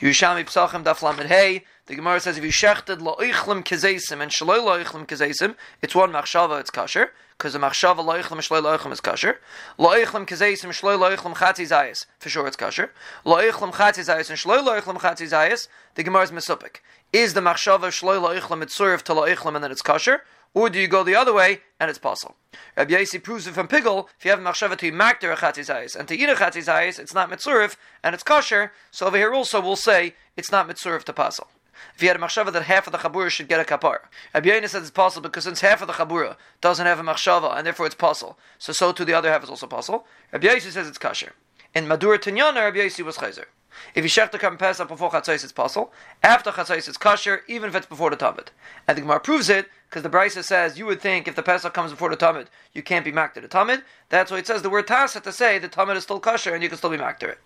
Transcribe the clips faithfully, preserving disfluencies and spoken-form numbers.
Yerushalmi Psachim Daf Lamed Hey. The Gemara says if you shechted lo'ichlim kazeisim and shaloi lo'ichlim kazeisim, it's one machshava, it's kasher, because the machshava lo'ichlim shaloi lo'ichlim is kasher. Lo'ichlim kazeisim shaloi lo'ichlim chatzi zayis, for sure it's kasher. Lo'ichlim chatzi zayis and shaloi lo'ichlim chatzi zayis, the Gemara is mesupik. Is the machshava shaloi lo'ichlim mitzurev to lo'ichlim and then it's kasher? Or do you go the other way and it's possible? Rabbi Yosi proves it from Pigel. If you have machshava to makter a chatzizayis and to eat a chatzizayis, it's not mitzurif and it's kosher. So over here also we'll say it's not mitzurif to pasal. If you had a machshava that half of the chabura should get a kapar, Rabbi Yosi says it's possible because since half of the chabura doesn't have a machshava and therefore it's possible, so so too the other half is also possible. Rabbi Yosi says it's kosher. In Madura Tinyana, Rabbi Yosi was chayzer. If you shech to come Pesach before Chatzos, it's possible. After Chatzos, it's kasher, even if it's before the Talmud. And the Gemara proves it, because the Brisa says, you would think if the Pesach comes before the Talmud, you can't be makter the Talmud. That's why it says the word tasa to say the Talmud is still kasher, and you can still be makter it.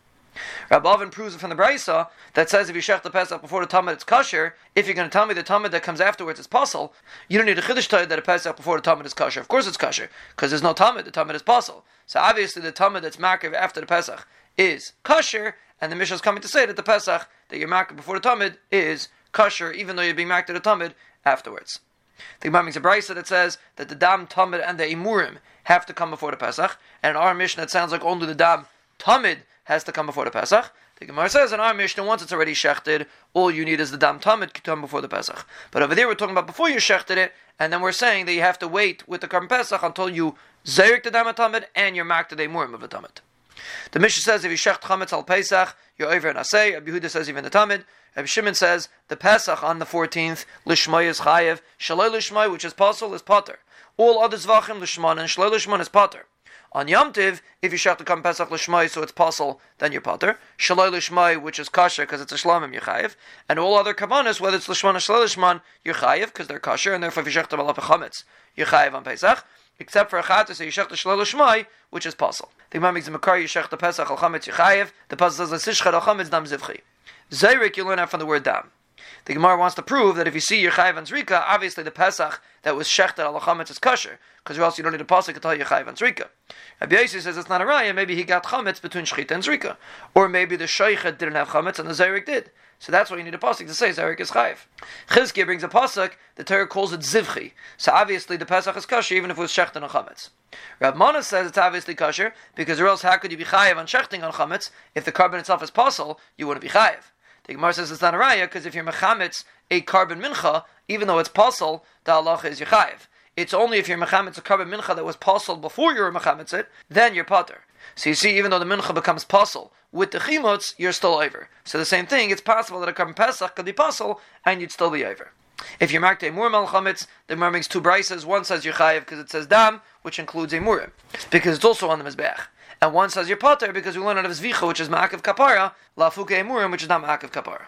Rav Avin proves it from the Brisa that says if you shech to Pesach before the Talmud, it's kasher. If you're going to tell me the Talmud that comes afterwards is possible, you don't need a chiddush to you that a Pesach before the Talmud is kasher. Of course it's kasher, because there's no Talmud, the Talmud is possible. So obviously the Talmud that's makter after the Pesach is kasher, and the Mishnah is coming to say that the Pesach that you're makter before the Talmud is kasher, even though you're being makter the Talmud afterwards. The Gemara makes a braysa that says that the dam Talmud and the imurim have to come before the Pesach, and in our Mishnah it sounds like only the dam Talmud has to come before the Pesach. The Gemara says in our Mishnah once it's already shechted, all you need is the dam Talmud to come before the Pesach. But over there we're talking about before you shechted it, and then we're saying that you have to wait with the Karm Pesach until you zayrik the dam Talmud and you're makter the imurim of the Talmud. The Mishnah says if you shecht chametz al Pesach, you're over an asay. Ab Yehuda says even the Talmud. Ab Shimon says the Pesach on the fourteenth lishmai is chayev, shaloi lishmai, which is possible, is pater. All other zvachim lishman and shaloi lishman is pater. On Yom Tiv, if you shecht to come Pesach lishmai, so it's possible, then you're pater. Shaloi lishmai, which is kasher because it's a shlamim, you're chayev, and all other kavanas, whether it's lishman or shaloi lishman, you're chayev because they're kasher, and therefore if you shecht to malach chametz, you're chayev on Pesach. Except for a chater, so you shech the shalol shmai, which is possible. The Gemara makes a makar, you shech the Pesach al chametz yichayev. The Pesach says l'sishchad al chametz dam zivchi. Zayrik, you learn out from the word dam. The Gemara wants to prove that if you see yichayev and zrika, obviously the Pesach that was shechted al chametz is kasher, because or else you don't need a pasuk to tell yichayev and zrika. Rabbi Yosi says it's not a raya. Maybe he got chametz between shchita and zrika, or maybe the sheichet didn't have chametz and the zayrik did. So that's why you need a pasuk to say Zarek is chayiv. Chizkiya brings a pasuk, the Torah calls it zivchi. So obviously the Pesach is kasher even if it was shechting on chametz. Rav Manus says it's obviously kasher, because or else how could you be chayiv on shechting on chametz? If the carbon itself is possible, you wouldn't be chayiv. The Gemara says it's not a raya, because if you're mechametz a carbon mincha, even though it's possible, the halacha is your chayiv. It's only if you're mechametz a carbon mincha that was possible before you were mechametz it, then you're pater. So you see, even though the mincha becomes possible with the chimutz, you're still over. So the same thing, it's possible that a carbon pesach could be possible, and you'd still be over. If you marked a murim al chametz, the Gemara makes two braises. One says you're chayiv because it says dam, which includes a murim, because it's also on the mizbeach. And one says you're pater because we learn out of zvicha, which is ma'akev kapara, lafuke a murim, which is not ma'akev kapara.